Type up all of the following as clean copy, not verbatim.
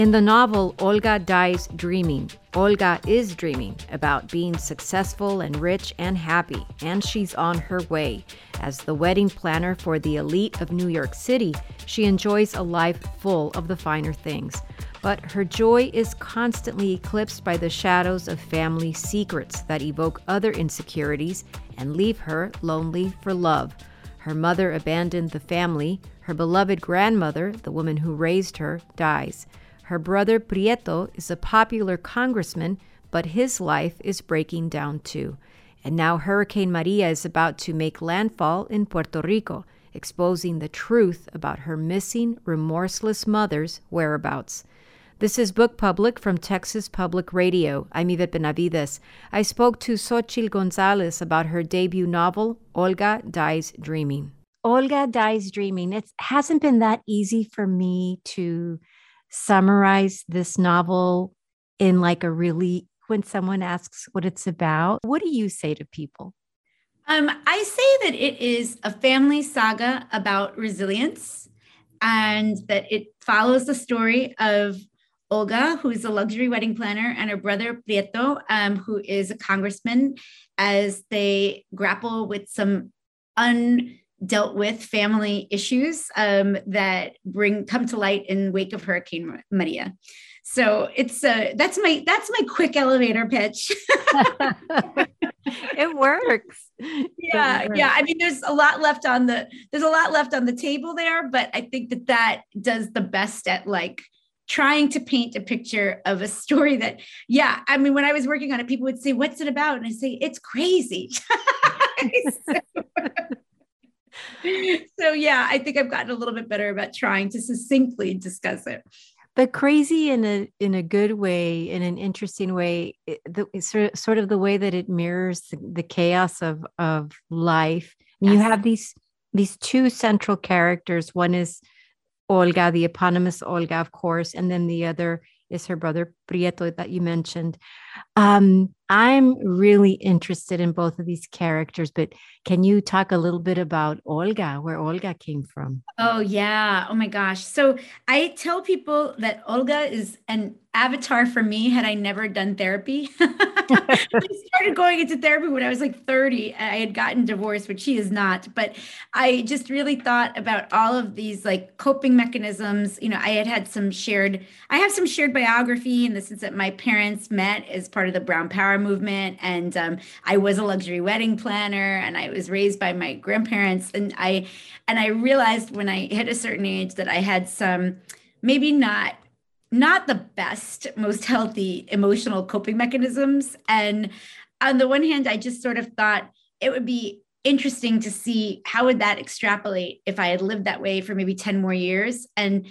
In the novel Olga Dies Dreaming, Olga is dreaming about being successful and rich and happy, and she's on her way. As the wedding planner for the elite of New York City, she enjoys a life full of the finer things. But her joy is constantly eclipsed by the shadows of family secrets that evoke other insecurities and leave her lonely for love. Her mother abandoned the family. Her beloved grandmother, the woman who raised her, dies. Her brother Prieto is a popular congressman, but his life is breaking down too. And now Hurricane Maria is about to make landfall in Puerto Rico, exposing the truth about her missing, remorseless mother's whereabouts. This is Book Public from Texas Public Radio. I'm Ivette Benavides. I spoke to Xochitl Gonzalez about her debut novel, Olga Dies Dreaming. Olga Dies Dreaming. It hasn't been that easy for me to summarize this novel in like a really, when someone asks what it's about. What do you say to people? I say that it is a family saga about resilience and that it follows the story of Olga, who is a luxury wedding planner, and her brother Prieto, who is a congressman, as they grapple with some undealt with family issues that come to light in wake of Hurricane Maria. So it's that's my quick elevator pitch. It works. Yeah. I mean, there's a lot left on the table there, but I think that does the best at like trying to paint a picture of a story that, yeah, I mean, when I was working on it, people would say, what's it about? And I say, it's crazy. So yeah, I think I've gotten a little bit better about trying to succinctly discuss it. But crazy in a good way, in an interesting way, sort of the way that it mirrors the chaos of life. And you have these two central characters. One is Olga, the eponymous Olga, of course, and then the other is her brother Prieto that you mentioned. I'm really interested in both of these characters, but can you talk a little bit about Olga, where Olga came from? Oh, yeah. Oh, my gosh. So I tell people that Olga is an avatar for me had I never done therapy. I started going into therapy when I was like 30. I had gotten divorced, which she is not. But I just really thought about all of these like coping mechanisms. You know, I have some shared biography in the sense that my parents met as part of the Brown Power movement. And I was a luxury wedding planner and I was raised by my grandparents. And I realized when I hit a certain age that I had some, maybe not the best, most healthy emotional coping mechanisms. And on the one hand, I just sort of thought it would be interesting to see how would that extrapolate if I had lived that way for maybe 10 more years. And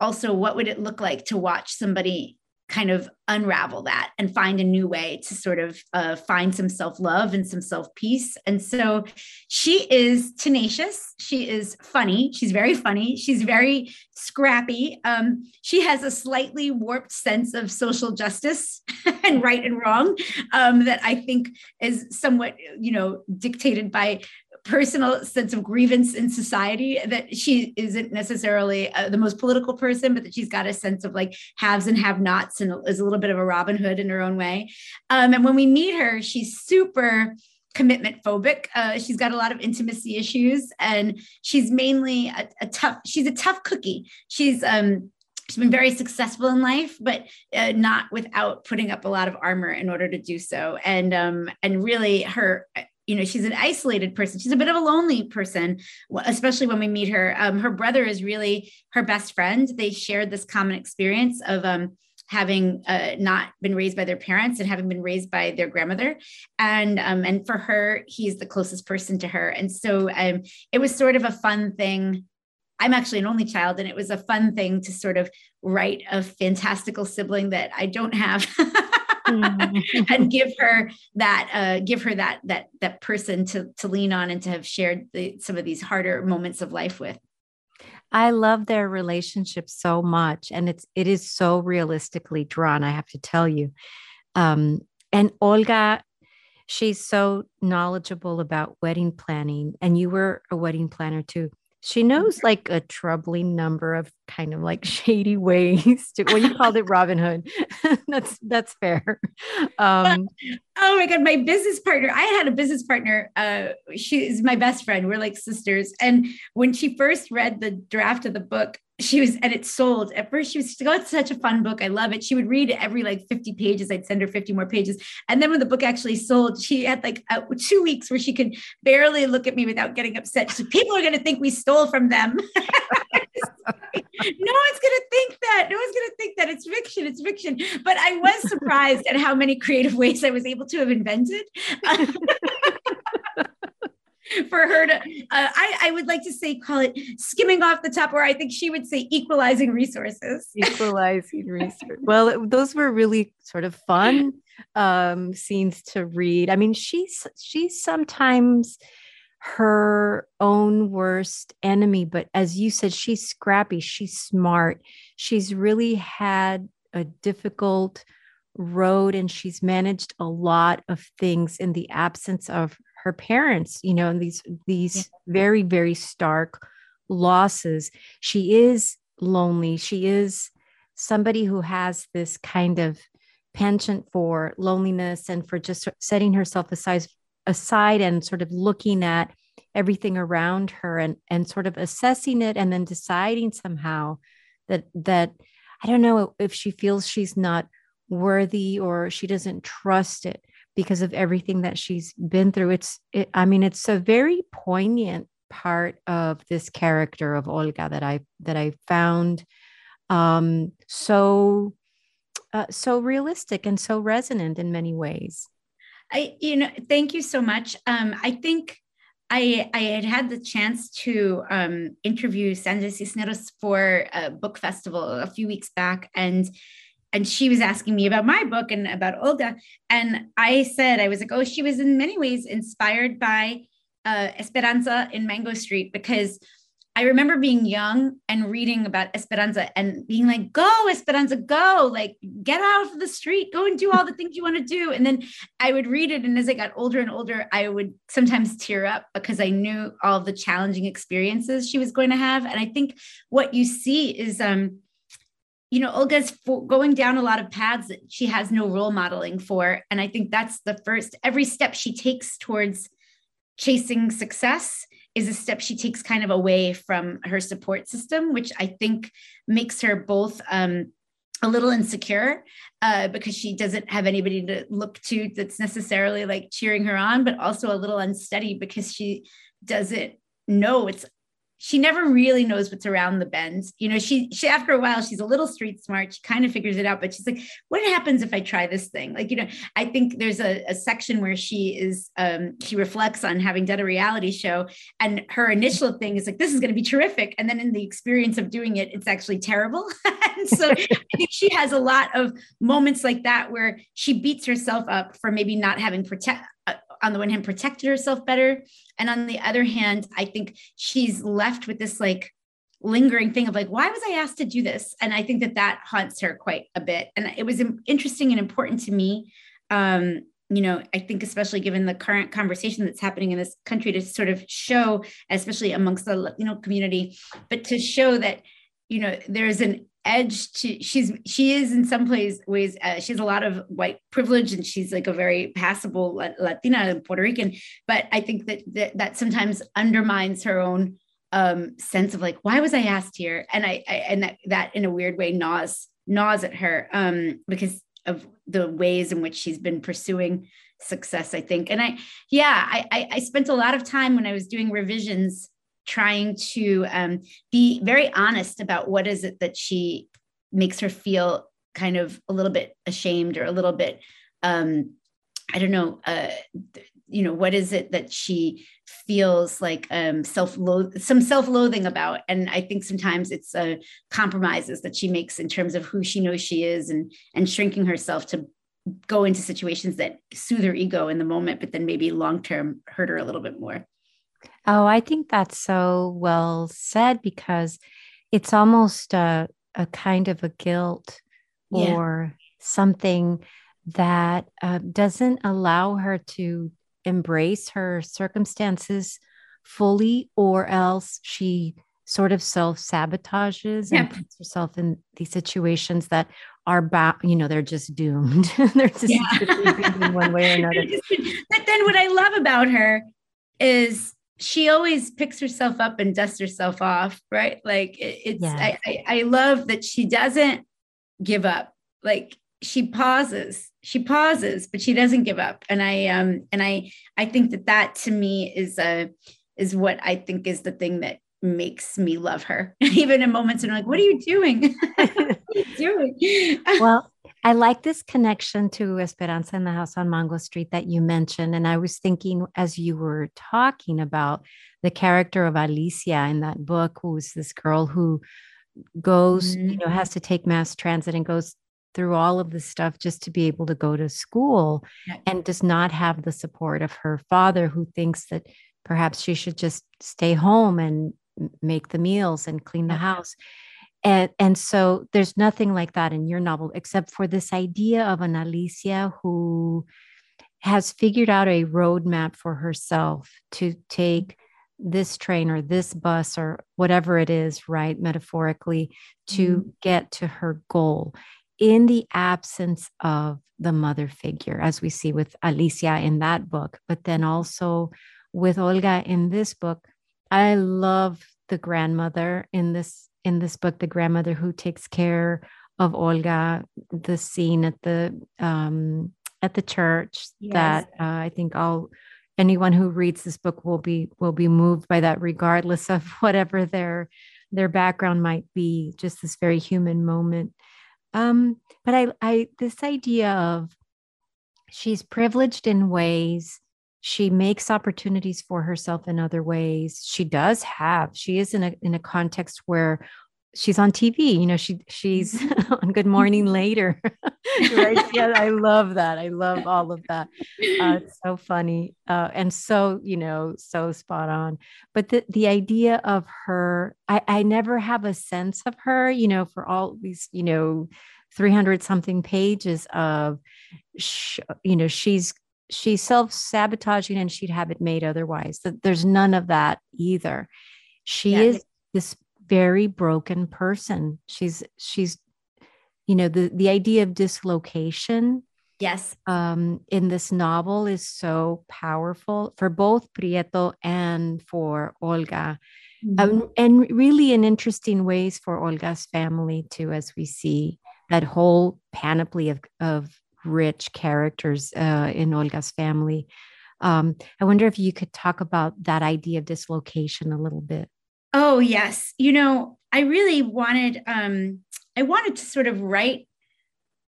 also what would it look like to watch somebody kind of unravel that and find a new way to sort of find some self-love and some self-peace. And so she is tenacious. She is funny. She's very funny. She's very scrappy. She has a slightly warped sense of social justice and right and wrong that I think is somewhat, you know, dictated by personal sense of grievance in society, that she isn't necessarily the most political person, but that she's got a sense of like haves and have nots and is a little bit of a Robin Hood in her own way. And when we meet her, she's super commitment phobic. She's got a lot of intimacy issues and she's mainly a tough cookie. She's been very successful in life, but not without putting up a lot of armor in order to do so. And really her, you know, she's an isolated person. She's a bit of a lonely person, especially when we meet her. Her brother is really her best friend. They shared this common experience of having not been raised by their parents and having been raised by their grandmother. And for her, he's the closest person to her. And so it was sort of a fun thing. I'm actually an only child, and it was a fun thing to sort of write a fantastical sibling that I don't have. And give her that person to lean on and to have shared some of these harder moments of life with. I love their relationship so much, and it is so realistically drawn, I have to tell you. And Olga, she's so knowledgeable about wedding planning, and you were a wedding planner too. She knows like a troubling number of kind of like shady ways to, well, you called it Robin Hood. That's fair. Oh my God. My business partner, I had a business partner. She is my best friend. We're like sisters. And when she first read the draft of the book, and it sold at first. She was like, "Oh, it's such a fun book. I love it." She would read it every like 50 pages. I'd send her 50 more pages. And then when the book actually sold, she had like 2 weeks where she could barely look at me without getting upset. She said, "People are going to think we stole from them." No one's going to think that. No one's going to think that. It's fiction. It's fiction. But I was surprised at how many creative ways I was able to have invented. For her to, I would like to say, call it skimming off the top, or I think she would say equalizing resources. Equalizing resources. Well, those were really sort of fun scenes to read. I mean, she's sometimes her own worst enemy, but as you said, she's scrappy, she's smart. She's really had a difficult road and she's managed a lot of things in the absence of her parents, you know, and these very, very stark losses. She is lonely. She is somebody who has this kind of penchant for loneliness and for just setting herself aside and sort of looking at everything around her and sort of assessing it and then deciding somehow that I don't know if she feels she's not worthy or she doesn't trust it because of everything that she's been through. It's a very poignant part of this character of Olga that I found so realistic and so resonant in many ways. Thank you so much. I think I had the chance to interview Sandra Cisneros for a book festival a few weeks back, and she was asking me about my book and about Olga. And I said, I was like, oh, she was in many ways inspired by Esperanza in Mango Street, because I remember being young and reading about Esperanza and being like, go Esperanza, go, like get out of the street, go and do all the things you want to do. And then I would read it. And as I got older and older, I would sometimes tear up because I knew all the challenging experiences she was going to have. And I think what you see is, Olga's going down a lot of paths that she has no role modeling for. And I think that's every step she takes towards chasing success is a step she takes kind of away from her support system, which I think makes her both a little insecure because she doesn't have anybody to look to that's necessarily like cheering her on, but also a little unsteady because she doesn't know she never really knows what's around the bend. You know, she after a while, she's a little street smart. She kind of figures it out, but she's like, what happens if I try this thing? Like, you know, I think there's a section where she reflects on having done a reality show, and her initial thing is like, this is going to be terrific. And then in the experience of doing it, it's actually terrible. And so I think she has a lot of moments like that where she beats herself up for maybe not having on the one hand, protected herself better. And on the other hand, I think she's left with this like lingering thing of like, why was I asked to do this? And I think that haunts her quite a bit. And it was interesting and important to me, I think especially given the current conversation that's happening in this country, to sort of show, especially amongst the Latino community, but to show that, you know, there's an edge to, she is in some ways, she has a lot of white privilege and she's like a very passable Latina and Puerto Rican. But I think that sometimes undermines her own sense of like, why was I asked here? And that in a weird way gnaws at her because of the ways in which she's been pursuing success, I think. And I spent a lot of time when I was doing revisions trying to be very honest about what is it that she makes her feel kind of a little bit ashamed or a little bit, what is it that she feels like self-loathing about? And I think sometimes it's compromises that she makes in terms of who she knows she is and shrinking herself to go into situations that soothe her ego in the moment, but then maybe long-term hurt her a little bit more. Oh, I think that's so well said, because it's almost a kind of a guilt or something that doesn't allow her to embrace her circumstances fully, or else she sort of self-sabotages and puts herself in these situations that are they're just doomed. They're just doomed in one way or another. But then what I love about her is she always picks herself up and dusts herself off, right? Like I love that she doesn't give up. Like she pauses, but she doesn't give up. And I think that to me is what I think is the thing that makes me love her, even in moments when I'm like, what are you doing? Well, I like this connection to Esperanza in the House on Mango Street that you mentioned. And I was thinking as you were talking about the character of Alicia in that book, who is this girl who goes, has to take mass transit and goes through all of this stuff just to be able to go to school, and does not have the support of her father, who thinks that perhaps she should just stay home and make the meals and clean the house. And so there's nothing like that in your novel, except for this idea of an Alicia who has figured out a roadmap for herself to take this train or this bus or whatever it is, right, metaphorically, to get to her goal in the absence of the mother figure, as we see with Alicia in that book, but then also with Olga in this book. I love the grandmother in this book, the grandmother who takes care of Olga, the scene at the church that I think anyone who reads this book will be moved by that, regardless of whatever their background might be, just this very human moment. But I this idea of she's privileged in ways, she makes opportunities for herself in other ways. She does have, she is in a context where she's on TV, she's on Good Morning Later. Right? Yeah, I love that. I love all of that. It's so funny. And so, so spot on. But the idea of her, I never have a sense of her, for all these, 300 something pages of, she's self-sabotaging and she'd have it made otherwise. There's none of that either. She is this very broken person. She's, the idea of dislocation. Yes. In this novel is so powerful for both Prieto and for Olga, and really in interesting ways for Olga's family too, as we see that whole panoply of rich characters in Olga's family. I wonder if you could talk about that idea of dislocation a little bit. Oh, yes. I really wanted, to sort of write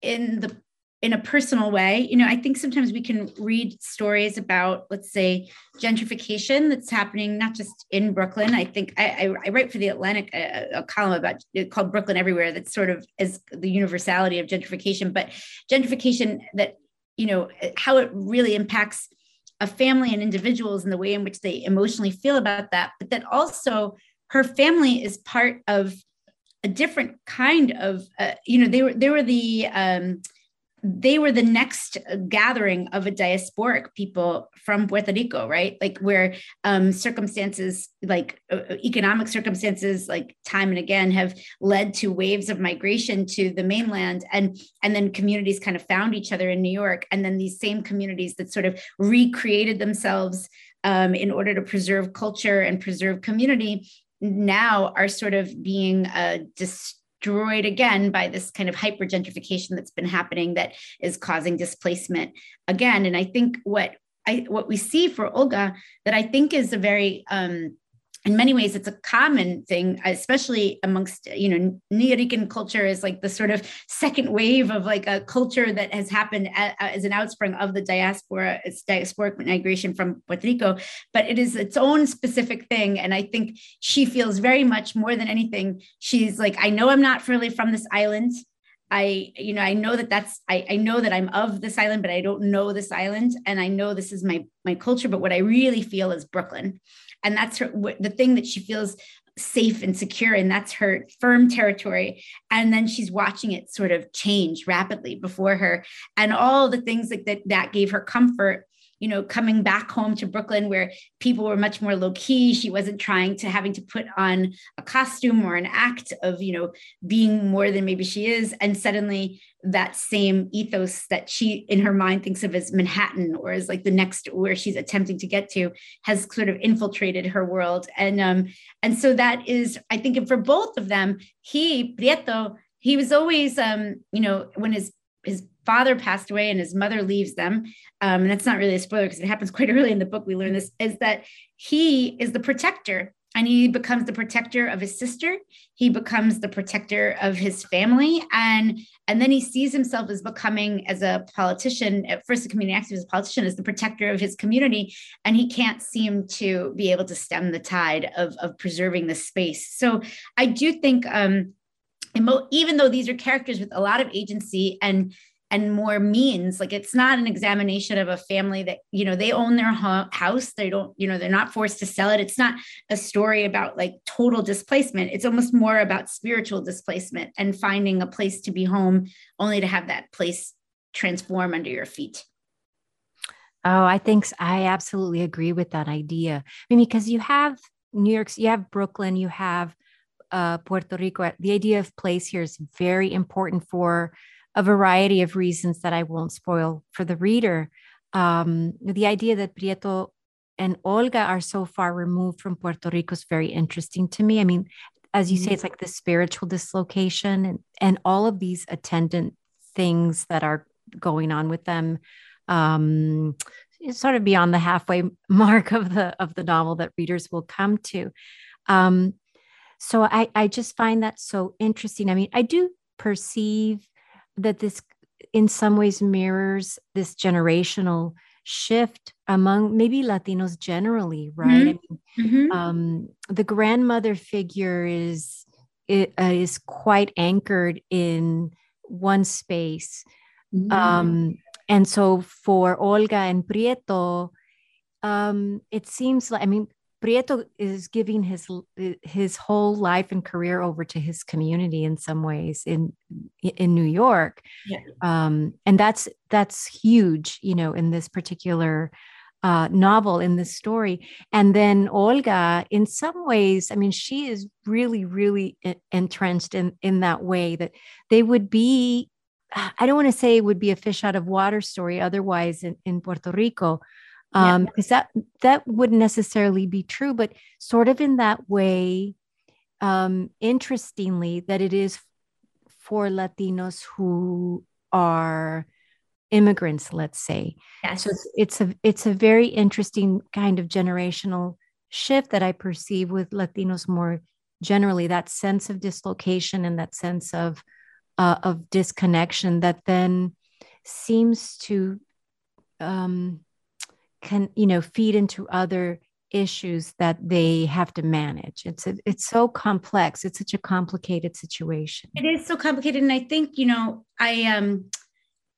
in a personal way. I think sometimes we can read stories about, let's say, gentrification that's happening, not just in Brooklyn. I think I write for the Atlantic, a column called Brooklyn Everywhere. That's sort of is the universality of gentrification, but gentrification that, how it really impacts a family and individuals and the way in which they emotionally feel about that. But that also her family is part of a different kind of, they were the next gathering of a diasporic people from Puerto Rico, right? Like where circumstances, like economic circumstances, like time and again have led to waves of migration to the mainland, and then communities kind of found each other in New York. And then these same communities that sort of recreated themselves in order to preserve culture and preserve community now are sort of being destroyed again by this kind of hyper gentrification that's been happening that is causing displacement again. And I think what we see for Olga that I think is a very, in many ways, it's a common thing, especially amongst, Nuyorican culture is like the sort of second wave of like a culture that has happened as an outspring of the diaspora, it's diasporic migration from Puerto Rico, but it is its own specific thing. And I think she feels very much more than anything. She's like, I know I'm not really from this island. I know that I know that I'm of this island, but I don't know this island. And I know this is my culture, but what I really feel is Brooklyn. And that's the thing that she feels safe and secure. And that's her firm territory. And then she's watching it sort of change rapidly before her, and all the things like that gave her comfort, you know, coming back home to Brooklyn where people were much more low key. She wasn't trying to having to put on a costume or an act of, you know, being more than maybe she is. And suddenly that same ethos that she in her mind thinks of as Manhattan or as like the next where she's attempting to get to has sort of infiltrated her world. And so that is, I think for both of them, he, Prieto, he was always, you know, when his father passed away and his mother leaves them. And that's not really a spoiler because it happens quite early in the book. We learn this is that he is the protector and he becomes the protector of his sister. He becomes the protector of his family. And then he sees himself as becoming as a politician, at first a community activist, as a politician, as the protector of his community. And he can't seem to be able to stem the tide of preserving the space. So I do think, even though these are characters with a lot of agency and more means, like it's not an examination of a family that, you know, they own their house. They don't, you know, they're not forced to sell it. It's not a story about like total displacement. It's almost more about spiritual displacement and finding a place to be home only to have that place transform under your feet. Oh, I think I absolutely agree with that idea. I mean, because you have New York, you have Brooklyn, you have Puerto Rico. The idea of place here is very important for a variety of reasons that I won't spoil for the reader. The idea that Prieto and Olga are so far removed from Puerto Rico is very interesting to me. I mean, as you say, it's like the spiritual dislocation and all of these attendant things that are going on with them. It's sort of beyond the halfway mark of the novel that readers will come to. So I just find that so interesting. I mean, I do perceive that this in some ways mirrors this generational shift among maybe Latinos generally, right? Mm-hmm. I mean, the grandmother figure is quite anchored in one space. Mm-hmm. And so for Olga and Prieto, it seems like, I mean, Prieto is giving his whole life and career over to his community in some ways in New York. Yeah. And that's huge, you know, in this particular novel, in this story. And then Olga, in some ways, I mean, she is really, really entrenched in that way that they would be, I don't want to say it would be a fish out of water story otherwise in Puerto Rico, because that wouldn't necessarily be true, but sort of in that way, interestingly, that it is for Latinos who are immigrants, let's say. Yes. So it's a very interesting kind of generational shift that I perceive with Latinos more generally, that sense of dislocation and that sense of disconnection that then seems to, can, you know, feed into other issues that they have to manage. It's so complex. It's such a complicated situation. It is so complicated. And I think, you know, I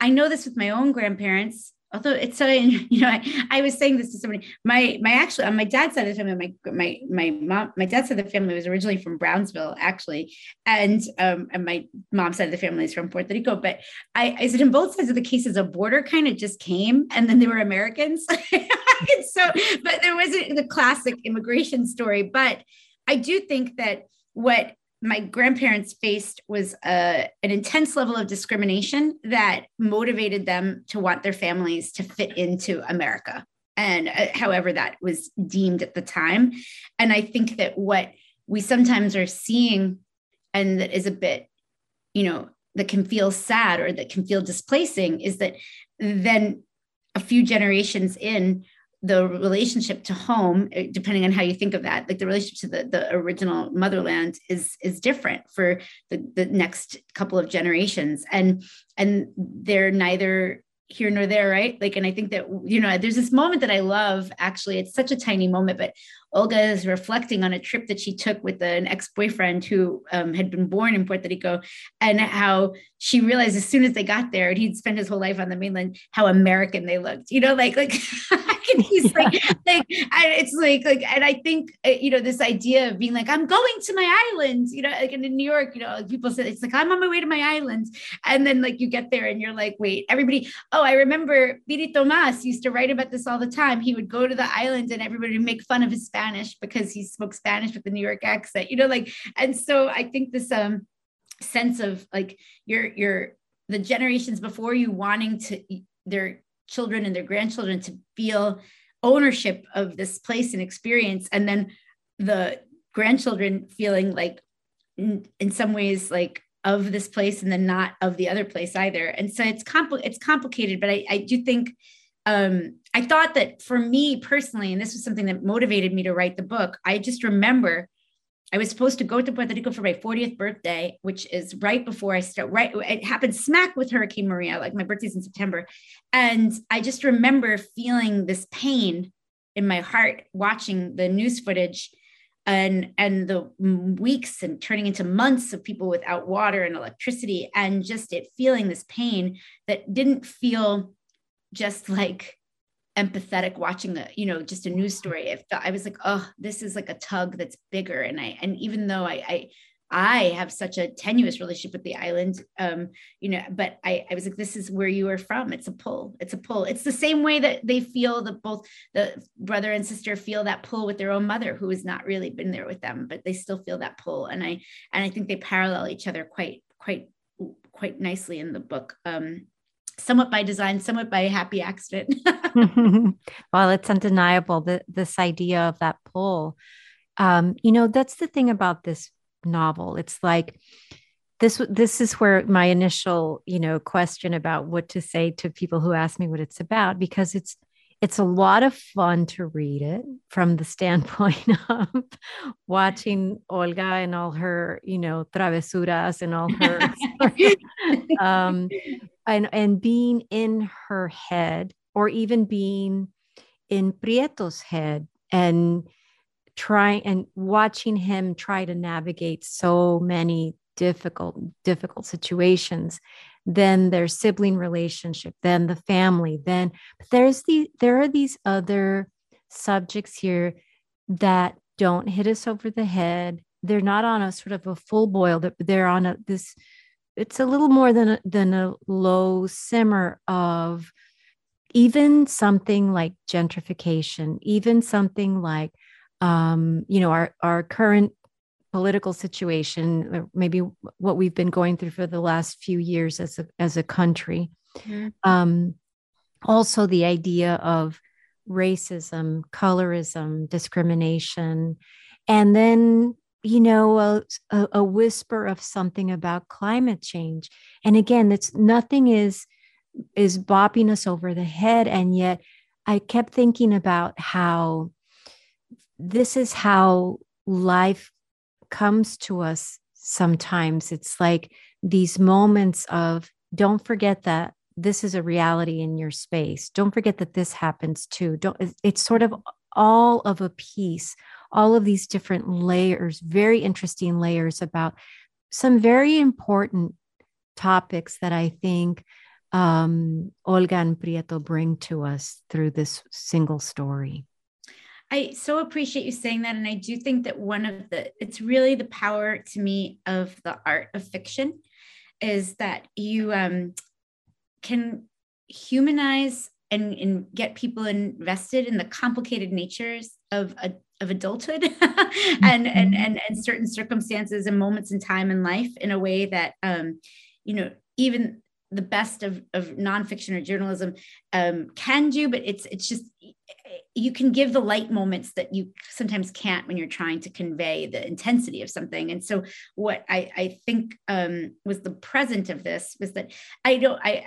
know this with my own grandparents, although it's so, you know, I was saying this to somebody, my actually on my dad's side of the family, my dad's side of the family was originally from Brownsville actually. And my mom's side of the family is from Puerto Rico, but I said on both sides of the cases, a border kind of just came and then they were Americans. And so, but there wasn't the classic immigration story, but I do think that what my grandparents faced was an intense level of discrimination that motivated them to want their families to fit into America. And however that was deemed at the time. And I think that what we sometimes are seeing, and that is a bit, you know, that can feel sad or that can feel displacing, is that then a few generations in, the relationship to home, depending on how you think of that, like the relationship to the original motherland is different for the next couple of generations. And they're neither here nor there, right? Like, and I think that, you know, there's this moment that I love, actually, it's such a tiny moment, but Olga is reflecting on a trip that she took with an ex-boyfriend who had been born in Puerto Rico, and how she realized as soon as they got there, and he'd spent his whole life on the mainland, how American they looked, you know, like he's like, and it's like, and I think, you know, this idea of being like, I'm going to my island, you know, like in New York, you know, like people say, it's like, I'm on my way to my island. And then like, you get there and you're like, wait, everybody, oh, I remember Piri Thomas used to write about this all the time. He would go to the island and everybody would make fun of his Spanish because he spoke Spanish with the New York accent, you know, like, and so I think this sense of like the generations before you wanting to their children and their grandchildren to feel ownership of this place and experience. And then the grandchildren feeling like in some ways, like of this place and then not of the other place either. And so it's complicated, but I do think, I thought that for me personally, and this was something that motivated me to write the book, I just remember I was supposed to go to Puerto Rico for my 40th birthday, which is right before I start, right, it happened smack with Hurricane Maria, like my birthday's in September. And I just remember feeling this pain in my heart, watching the news footage and the weeks and turning into months of people without water and electricity, and just it feeling this pain that didn't feel just like empathetic watching the, you know, just a news story. I was like, oh, this is like a tug that's bigger. And even though I have such a tenuous relationship with the island, you know, but I was like, this is where you are from. It's a pull. It's a pull. It's the same way that they feel that both the brother and sister feel that pull with their own mother, who has not really been there with them, but they still feel that pull. And I think they parallel each other quite nicely in the book. Somewhat by design, somewhat by happy accident. Well, it's undeniable that this idea of that pull, you know, that's the thing about this novel. It's like, this is where my initial, you know, question about what to say to people who ask me what it's about, because it's a lot of fun to read it from the standpoint of watching Olga and all her, you know, travesuras and all her, and being in her head, or even being in Prieto's head and trying and watching him try to navigate so many difficult situations. Then their sibling relationship, then the family, then there are these other subjects here that don't hit us over the head. They're not on a sort of a full boil, they're on this, it's a little more than a low simmer of even something like gentrification, even something like, you know, our current political situation, maybe what we've been going through for the last few years as a country. Mm-hmm. Also the idea of racism, colorism, discrimination, and then, you know, a whisper of something about climate change. And again, it's nothing is bopping us over the head. And yet I kept thinking about how this is how life comes to us sometimes. It's like these moments of, don't forget that this is a reality in your space. Don't forget that this happens too. It's sort of all of a piece, all of these different layers, very interesting layers about some very important topics that I think Olga and Prieto bring to us through this single story. I so appreciate you saying that. And I do think that it's really the power to me of the art of fiction is that you can humanize and get people invested in the complicated natures of adulthood and certain circumstances and moments in time in life in a way that, you know, even the best of nonfiction or journalism can do, but it's just, you can give the light moments that you sometimes can't when you're trying to convey the intensity of something. And so what I think was the present of this was that I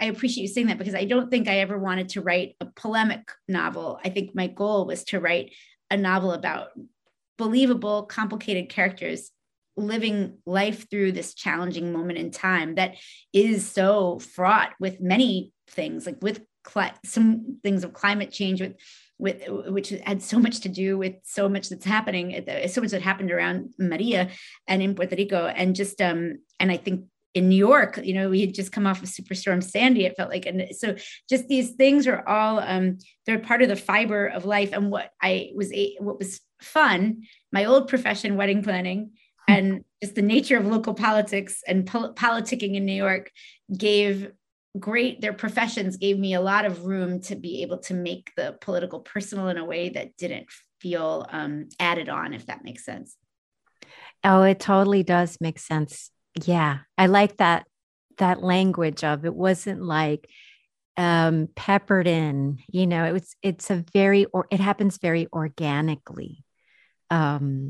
appreciate you saying that, because I don't think I ever wanted to write a polemic novel. I think my goal was to write a novel about believable, complicated characters living life through this challenging moment in time that is so fraught with many things, like with some things of climate change, with which had so much to do with so much that's happening, so much that happened around Maria and in Puerto Rico. And just, and I think in New York, you know, we had just come off of Superstorm Sandy, it felt like. And so just these things are all, they're part of the fiber of life. And what was fun, my old profession, wedding planning, and just the nature of local politics and politicking in New York their professions gave me a lot of room to be able to make the political personal in a way that didn't feel added on, if that makes sense. Oh, it totally does make sense. Yeah. I like that language of, it wasn't like peppered in, you know, it happens very organically. And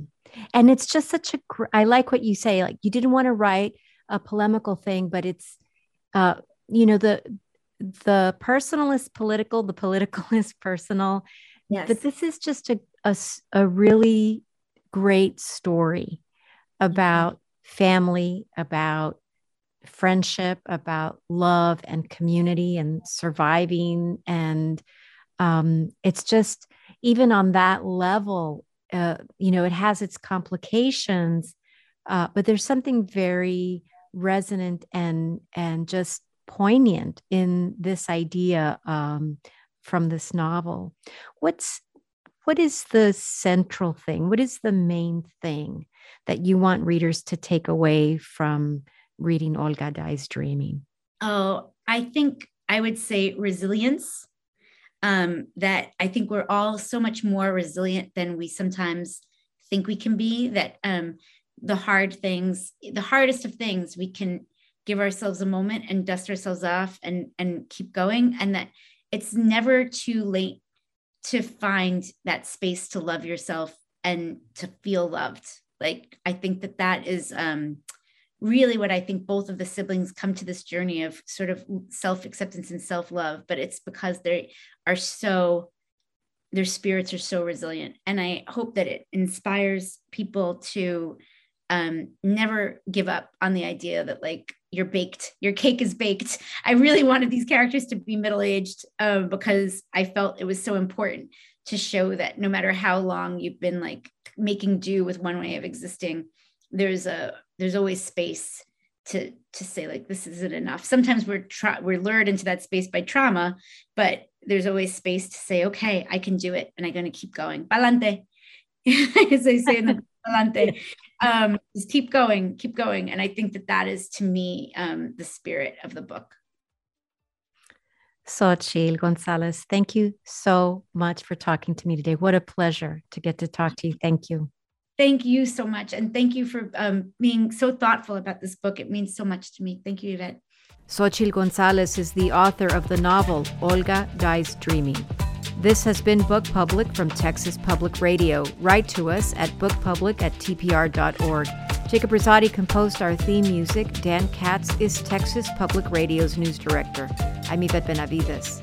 it's just I like what you say, like you didn't want to write a polemical thing, but it's, you know, the personal is political, the political is personal. Yes. But this is just a really great story about family, about friendship, about love and community and surviving. And it's just, even on that level, you know, it has its complications, but there's something very resonant and just poignant in this idea from this novel. What is the central thing? What is the main thing that you want readers to take away from reading Olga Dies Dreaming? Oh, I think I would say resilience. That I think we're all so much more resilient than we sometimes think we can be, that the hardest of things, we can give ourselves a moment and dust ourselves off and keep going. And that it's never too late to find that space to love yourself and to feel loved. Like, I think that is really what I think both of the siblings come to this journey of sort of self-acceptance and self-love, but it's because their spirits are so resilient. And I hope that it inspires people to never give up on the idea that, like, you're baked, your cake is baked. I really wanted these characters to be middle-aged because I felt it was so important to show that no matter how long you've been like making do with one way of existing, there's always space to say, like, this isn't enough. Sometimes we're lured into that space by trauma, but there's always space to say, okay, I can do it, and I'm going to keep going. Palante, as I say in the palante, just keep going. And I think that is, to me, the spirit of the book. Xochitl Gonzalez, thank you so much for talking to me today. What a pleasure to get to talk to you. Thank you. Thank you so much. And thank you for being so thoughtful about this book. It means so much to me. Thank you, Yvette. Xochitl Gonzalez is the author of the novel, Olga Dies Dreaming. This has been Book Public from Texas Public Radio. Write to us at bookpublic@tpr.org. Jacob Rezati composed our theme music. Dan Katz is Texas Public Radio's news director. I'm Ivette Benavides.